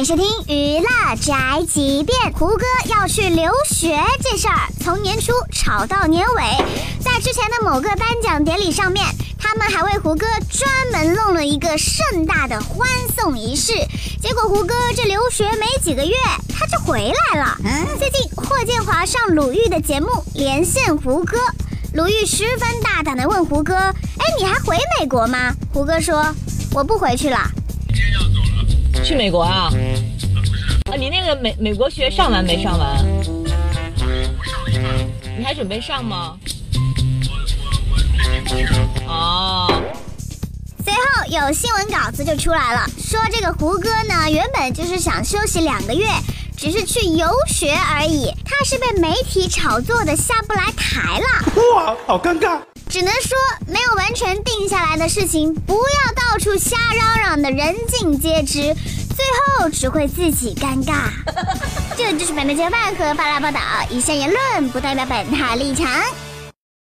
欢迎收听娱乐宅急便。胡歌要去留学这事儿，从年初吵到年尾。在之前的某个颁奖典礼上面，他们还为胡歌专门弄了一个盛大的欢送仪式，结果胡歌这留学没几个月，他就回来了。最近霍建华上鲁豫的节目连线胡歌，鲁豫十分大胆地问胡歌：“你还回美国吗？”胡歌说：“我不回去了。”去美国啊？不是啊，你那个美国学上完没上完？我上了一半。你还准备上吗？我哦。随后有新闻稿子就出来了，说这个胡歌呢，原本就是想休息2个月，只是去游学而已。他是被媒体炒作的下不来台了。哇，好尴尬。只能说没有完全定下来的事情，不要到处瞎嚷嚷的人尽皆知，最后只会自己尴尬。这就是本台饭和发拉报道，以下言论不代表本台立场。